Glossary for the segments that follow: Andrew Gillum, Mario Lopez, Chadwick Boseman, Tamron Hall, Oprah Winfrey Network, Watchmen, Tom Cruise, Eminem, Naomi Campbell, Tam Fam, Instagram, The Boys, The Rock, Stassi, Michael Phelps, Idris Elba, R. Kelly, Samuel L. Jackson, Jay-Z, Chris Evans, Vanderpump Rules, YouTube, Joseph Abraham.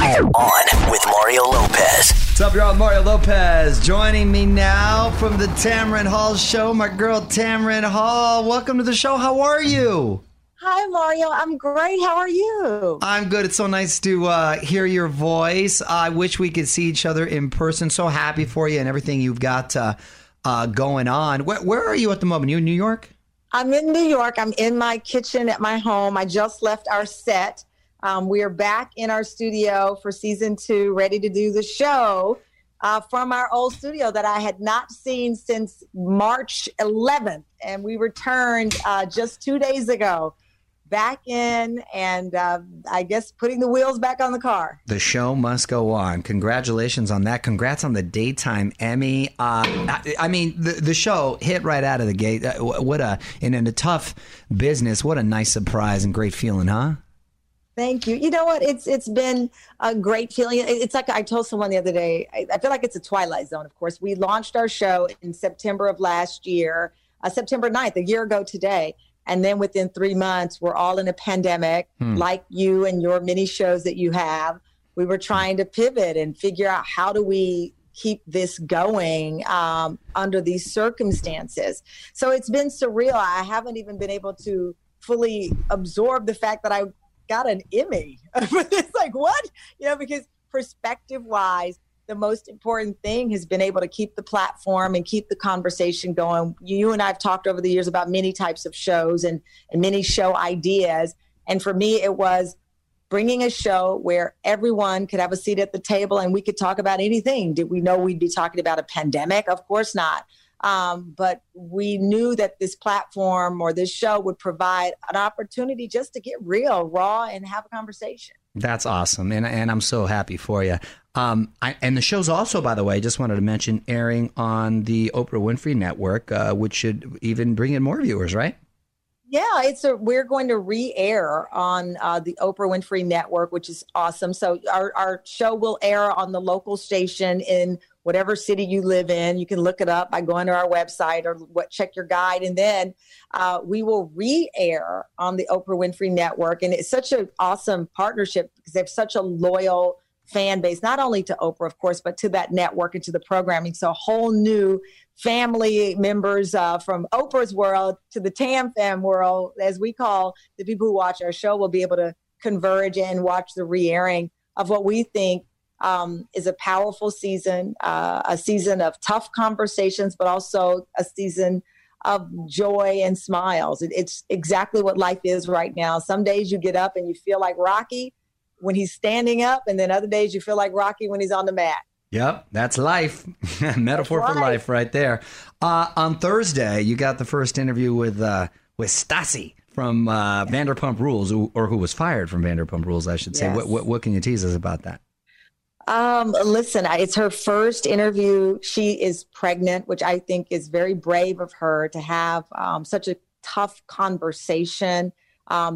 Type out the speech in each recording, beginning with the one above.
On with Mario Lopez. What's up, y'all? Mario Lopez joining me now from the Tamron Hall show. My girl Tamron Hall, welcome to the show. How are you? Hi, Mario. I'm great. How are you? I'm good. It's so nice to hear your voice. I wish we could see each other in person. So happy for you and everything you've got going on. Where are you at the moment? You in New York? I'm in New York. I'm in my kitchen at my home. I just left our set. We are back in our studio for season 2, ready to do the show from our old studio that I had not seen since March 11th. And we returned just 2 days ago back in and I guess putting the wheels back on the car. The show must go on. Congratulations on that. Congrats on the Daytime Emmy. I mean, the show hit right out of the gate. In a tough business, what a nice surprise and great feeling, huh? Thank you. You know what? It's been a great feeling. It's like I told someone the other day, I feel like it's a twilight zone, of course. We launched our show in September of last year, September 9th, a year ago today. And then within 3 months, we're all in a pandemic, like you and your many shows that you have. We were trying to pivot and figure out how do we keep this going under these circumstances. So it's been surreal. I haven't even been able to fully absorb the fact that I got an Emmy. It's like, what? You know, because perspective wise, the most important thing has been able to keep the platform and keep the conversation going. You and I have talked over the years about many types of shows and many show ideas. And for me, it was bringing a show where everyone could have a seat at the table and we could talk about anything. Did we know we'd be talking about a pandemic? Of course not. But we knew that this platform or this show would provide an opportunity just to get real, raw, and have a conversation. That's awesome. And I'm so happy for you. And the show's also, by the way, just wanted to mention, airing on the Oprah Winfrey Network, which should even bring in more viewers, right? Yeah, we're going to re-air on the Oprah Winfrey Network, which is awesome. So our show will air on the local station in whatever city you live in. You can look it up by going to our website or check your guide. And then we will re-air on the Oprah Winfrey Network. And it's such an awesome partnership because they have such a loyal fan base, not only to Oprah, of course, but to that network and to the programming. So a whole new family members from Oprah's world to the Tam Fam world, as we call the people who watch our show, will be able to converge and watch the re-airing of what we think is a powerful season, a season of tough conversations, but also a season of joy and smiles. It's exactly what life is right now. Some days you get up and you feel like Rocky when he's standing up, and then other days you feel like Rocky when he's on the mat. Yep, that's life. Metaphor for life right there. On Thursday, you got the first interview with Stassi from Vanderpump Rules, or who was fired from Vanderpump Rules, I should say. Yes. What can you tease us about that? Listen, it's her first interview. She is pregnant, which I think is very brave of her to have such a tough conversation,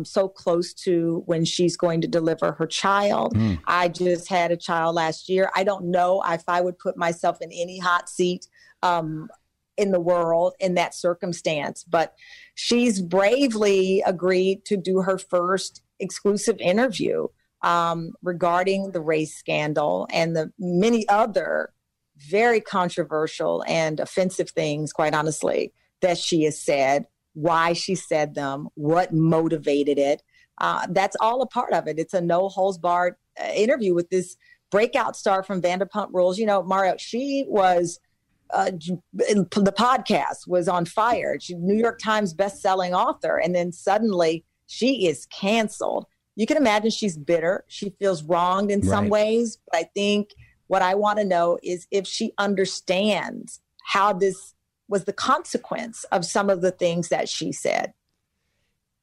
so close to when she's going to deliver her child. Mm. I just had a child last year. I don't know if I would put myself in any hot seat in the world in that circumstance, but she's bravely agreed to do her first exclusive interview regarding the race scandal and the many other very controversial and offensive things, quite honestly, that she has said, why she said them, what motivated it. That's all a part of it. It's a no-holds-barred interview with this breakout star from Vanderpump Rules. You know, Mario, she was, the podcast was on fire. She's New York Times best-selling author, and then suddenly she is canceled. You can imagine she's bitter. She feels wronged in some ways, but I think what I want to know is if she understands how this was the consequence of some of the things that she said.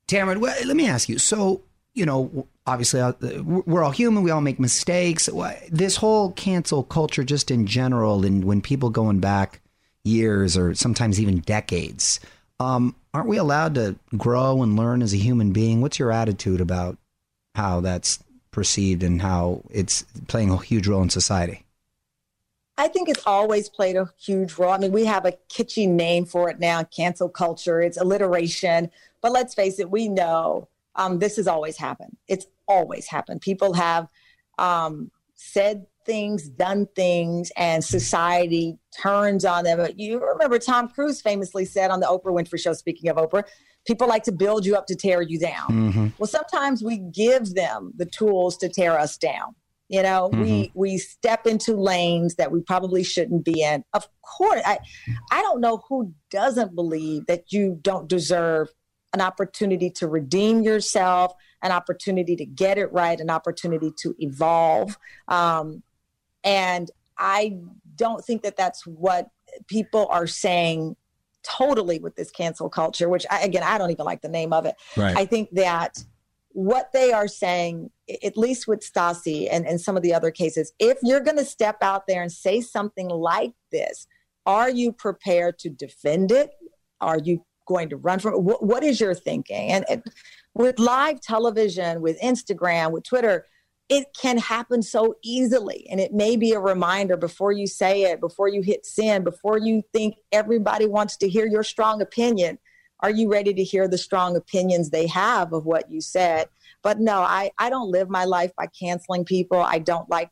Tamron, well, let me ask you. So, you know, obviously we're all human. We all make mistakes. This whole cancel culture just in general, and when people going back years or sometimes even decades, aren't we allowed to grow and learn as a human being? What's your attitude about how that's perceived and how it's playing a huge role in society? I think it's always played a huge role. I mean, we have a kitschy name for it now, cancel culture. It's alliteration. But let's face it, we know this has always happened. It's always happened. People have said things, done things, and society turns on them. But you remember Tom Cruise famously said on the Oprah Winfrey Show, speaking of Oprah, people like to build you up to tear you down. Mm-hmm. Well, sometimes we give them the tools to tear us down. You know, mm-hmm. we step into lanes that we probably shouldn't be in. Of course, I don't know who doesn't believe that you don't deserve an opportunity to redeem yourself, an opportunity to get it right, an opportunity to evolve. And I don't think that that's what people are saying totally with this cancel culture, which I don't even like the name of it. Right. I think that what they are saying, at least with Stassi and some of the other cases, if you're going to step out there and say something like this, are you prepared to defend it? Are you going to run from it? What is your thinking? And with live television, with Instagram, with Twitter, it can happen so easily. And it may be a reminder before you say it, before you hit send, before you think everybody wants to hear your strong opinion. Are you ready to hear the strong opinions they have of what you said? But no, I don't live my life by canceling people. I don't like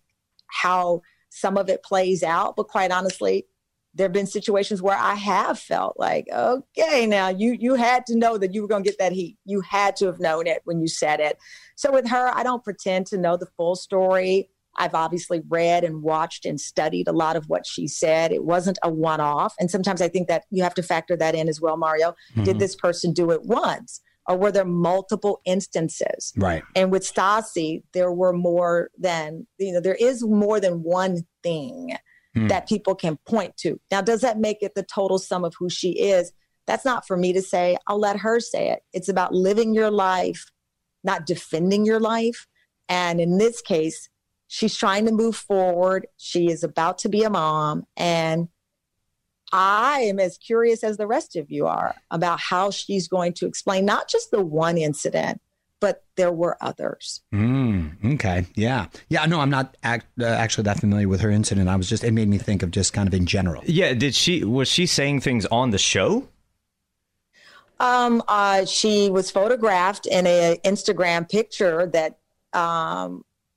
how some of it plays out. But quite honestly, there have been situations where I have felt like, okay, now you had to know that you were going to get that heat. You had to have known it when you said it. So with her, I don't pretend to know the full story. I've obviously read and watched and studied a lot of what she said. It wasn't a one-off. And sometimes I think that you have to factor that in as well, Mario. Mm-hmm. Did this person do it once? Or were there multiple instances? Right. And with Stassi, there were more than, you know, there is more than one thing that people can point to. Now, does that make it the total sum of who she is? That's not for me to say. I'll let her say it. It's about living your life, not defending your life. And in this case, she's trying to move forward. She is about to be a mom. And I am as curious as the rest of you are about how she's going to explain not just the one incident, but there were others. Okay. Yeah. Yeah. No, I'm not actually that familiar with her incident. It made me think of just kind of in general. Yeah. Was she saying things on the show? She was photographed in an Instagram picture that,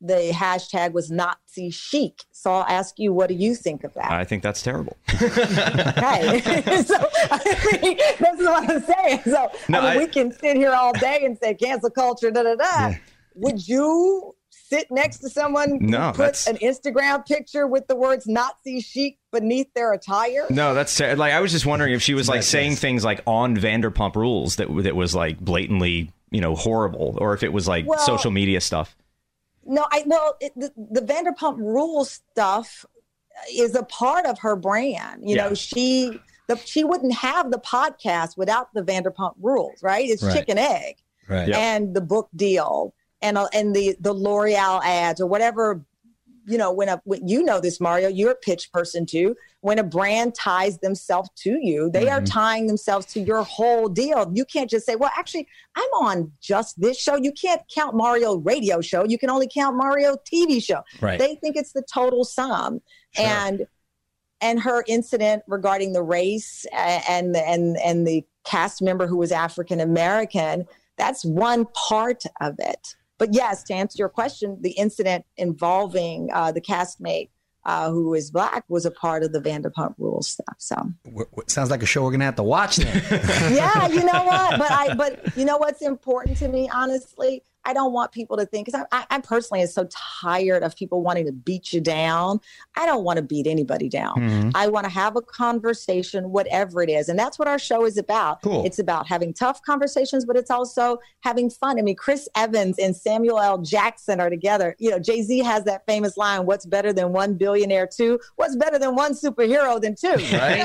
the hashtag was Nazi chic. So I'll ask you, what do you think of that? I think that's terrible. Okay. So I mean, this is what I'm saying. So no, we can sit here all day and say cancel culture, da-da-da. Yeah. Would you sit next to someone who puts an Instagram picture with the words Nazi chic beneath their attire? No, that's like, I was just wondering if she was like saying things like on Vanderpump Rules that was like blatantly, you know, horrible, or if it was like social media stuff. No, the Vanderpump Rules stuff is a part of her brand. You know, she wouldn't have the podcast without the Vanderpump Rules, right? It's chicken egg, and the book deal, and the L'Oreal ads or whatever you know, when you know this, Mario, you're a pitch person too. When a brand ties themselves to you, they mm-hmm. are tying themselves to your whole deal. You can't just say, well, actually, I'm on just this show. You can't count Mario radio show. You can only count Mario TV show. Right. They think it's the total sum. Sure. And her incident regarding the race and the cast member who was African-American, that's one part of it. But yes, to answer your question, the incident involving the castmate who is Black was a part of the Vanderpump Rules stuff. So it sounds like a show we're going to have to watch then. Yeah, you know what? But you know what's important to me, honestly? I don't want people to think, because I personally am so tired of people wanting to beat you down. I don't want to beat anybody down. Mm-hmm. I want to have a conversation, whatever it is. And that's what our show is about. Cool. It's about having tough conversations, but it's also having fun. I mean, Chris Evans and Samuel L. Jackson are together. You know, Jay-Z has that famous line, what's better than one billionaire, two? What's better than one superhero than two? Right?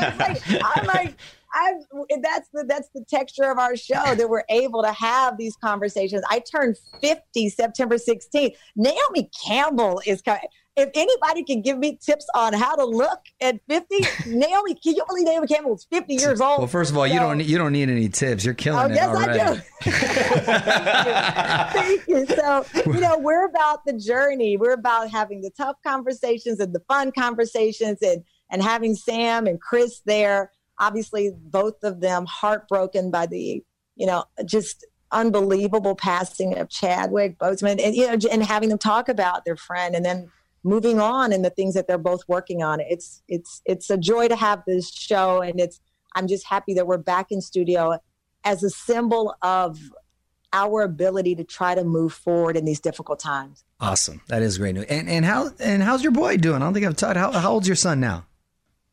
You know, that's the texture of our show, that we're able to have these conversations. I turned 50 September 16th. Naomi Campbell is coming. If anybody can give me tips on how to look at 50, Naomi, can you believe Naomi Campbell's 50 years old? Well, first of all, so, you don't need any tips. You're killing it already. Yes, I do. Thank you. So, you know, we're about the journey. We're about having the tough conversations and the fun conversations, and having Sam and Chris there. Obviously, both of them heartbroken by the, you know, just unbelievable passing of Chadwick Boseman, and, you know, and having them talk about their friend and then moving on and the things that they're both working on. It's a joy to have this show. And I'm just happy that we're back in studio as a symbol of our ability to try to move forward in these difficult times. Awesome. That is great news. And how's your boy doing? I don't think I've talked. How old's your son now?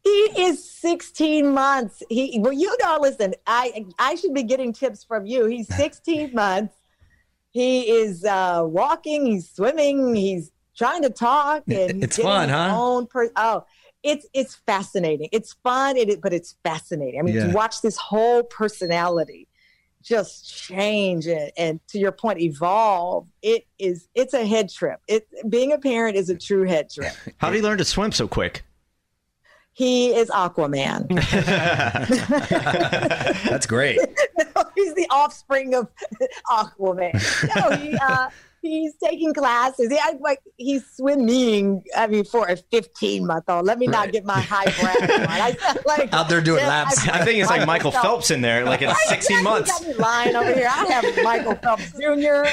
He is 16 months. Well, you know, listen, I should be getting tips from you. He's 16 months. He is walking. He's swimming. He's trying to talk. And it's fun, huh? It's fascinating. It's fun, but it's fascinating. I mean, yeah. You watch this whole personality just change and to your point, evolve. It's a head trip. Being a parent is a true head trip. How did he learn to swim so quick? He is Aquaman. That's great. No, he's the offspring of Aquaman. No, he's taking classes. He's swimming. I mean, for a 15-month-old. Let me not get my high brand on. Out there doing laps. I think it's like Michael Phelps in there, like at 16 months. Got me lying over here. I have Michael Phelps Jr.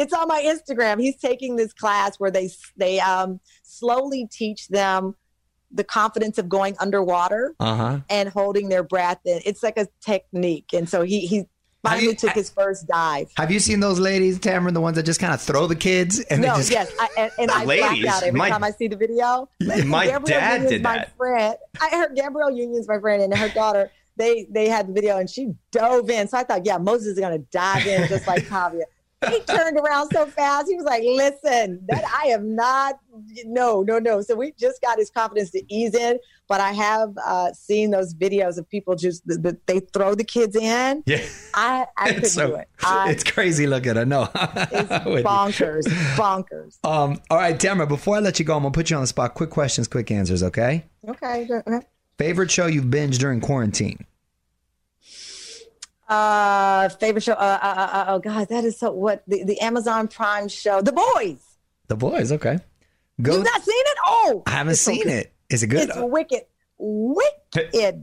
It's on my Instagram. He's taking this class where they slowly teach them the confidence of going underwater and holding their breath. And it's like a technique. And so he finally took his first dive. Have you seen those ladies, Tamron, the ones that just kind of throw the kids? And no, yes. I black out every time I see the video. My dad did that. I heard Gabrielle Union's my friend and her daughter. They had the video and she dove in. So I thought, yeah, Moses is going to dive in just like Tavia. He turned around so fast. He was like, listen, that I am not. No. So we just got his confidence to ease in. But I have seen those videos of people just they throw the kids in. Yeah. I couldn't do it. It's crazy looking. I know. It's bonkers. All right, Tamron, before I let you go, I'm going to put you on the spot. Quick questions, quick answers. Okay. Okay. Favorite show you've binged during quarantine? Favorite show? Oh God, that is so. What the Amazon Prime show? The Boys. The Boys. Okay. You've not seen it? Oh, I haven't seen it. Is it good? It's wicked.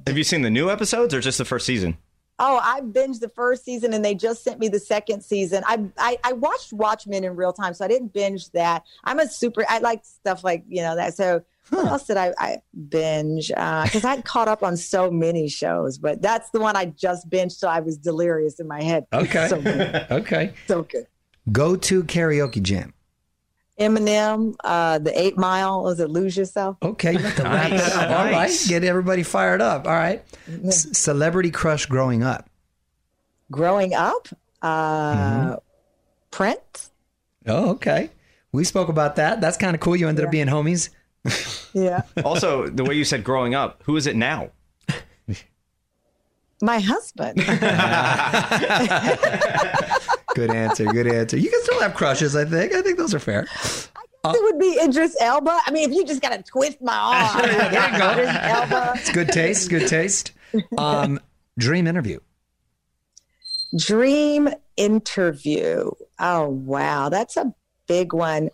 Have you seen the new episodes or just the first season? Oh, I binged the first season and they just sent me the second season. I watched Watchmen in real time, so I didn't binge that. I like stuff like, you know, that. So. What else did I binge? Because I'd caught up on so many shows, but that's the one I just binged, so I was delirious in my head. Okay. So good. Okay. So good. Go-to karaoke jam. Eminem, the 8 Mile. Was it Lose Yourself? Okay. You have to wrap that up. All right. Get everybody fired up. All right. Yeah. Celebrity crush growing up. Prince. Oh, okay. We spoke about that. That's kind of cool. You ended up being homies. Yeah. Also, the way you said growing up, who is it now? My husband. Good answer. Good answer. You can still have crushes, I think. I think those are fair. It would be Idris Elba. I mean, if you just got to twist my arm. There you go. Idris Elba. It's good taste. Good taste. Dream interview. Dream interview. Oh, wow. That's a big one.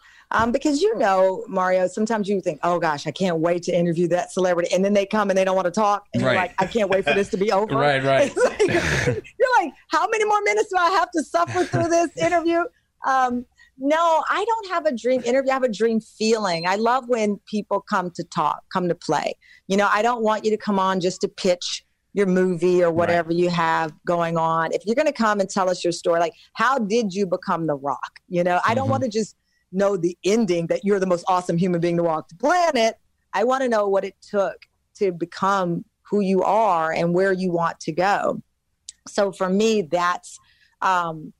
Because, you know, Mario, sometimes you think, oh, gosh, I can't wait to interview that celebrity. And then they come and they don't want to talk. And you're like, I can't wait for this to be over. Right. You're like, how many more minutes do I have to suffer through this interview? No, I don't have a dream interview. I have a dream feeling. I love when people come to talk, come to play. You know, I don't want you to come on just to pitch your movie or whatever you have going on. If you're going to come and tell us your story, like, how did you become The Rock? You know, I don't want to just know the ending that you're the most awesome human being to walk the planet. I want to know what it took to become who you are and where you want to go. So for me, that's,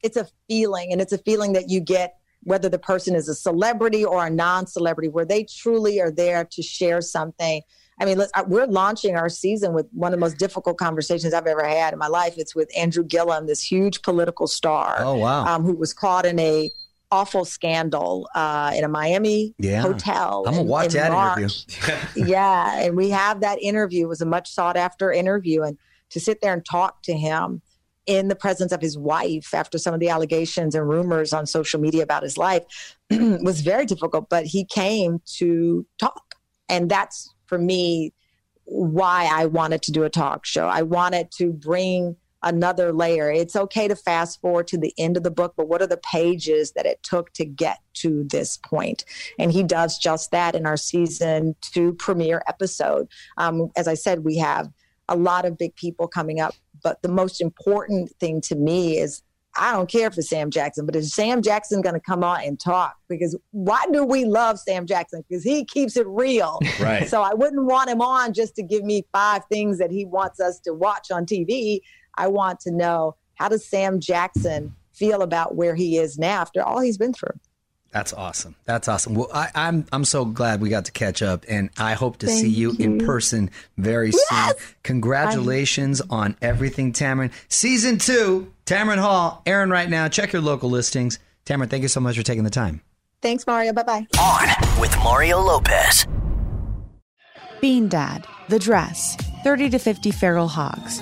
it's a feeling, and it's a feeling that you get whether the person is a celebrity or a non-celebrity, where they truly are there to share something. I mean, we're launching our season with one of the most difficult conversations I've ever had in my life. It's with Andrew Gillum, this huge political star. Oh, wow. Who was caught in a awful scandal in a Miami hotel. I'm going to watch that interview. And we have that interview. It was a much sought after interview. And to sit there and talk to him in the presence of his wife after some of the allegations and rumors on social media about his life was very difficult, but he came to talk. And that's, for me, why I wanted to do a talk show. I wanted to bring another layer. It's okay to fast forward to the end of the book, but what are the pages that it took to get to this point? And he does just that in our season 2 premiere episode. As I said, we have a lot of big people coming up, but the most important thing to me is, I don't care for Sam Jackson, but is Sam Jackson going to come on and talk? Because why do we love Sam Jackson? Because he keeps it real. Right. So I wouldn't want him on just to give me 5 things that he wants us to watch on TV. I want to know, how does Sam Jackson feel about where he is now after all he's been through? That's awesome. That's awesome. Well, I'm so glad we got to catch up, and I hope to see you in person very soon. Congratulations on everything, Tamron. Season 2, Tamron Hall, airing right now. Check your local listings. Tamron, thank you so much for taking the time. Thanks, Mario. Bye-bye. On with Mario Lopez. Bean Dad, The Dress, 30 to 50 Feral Hogs.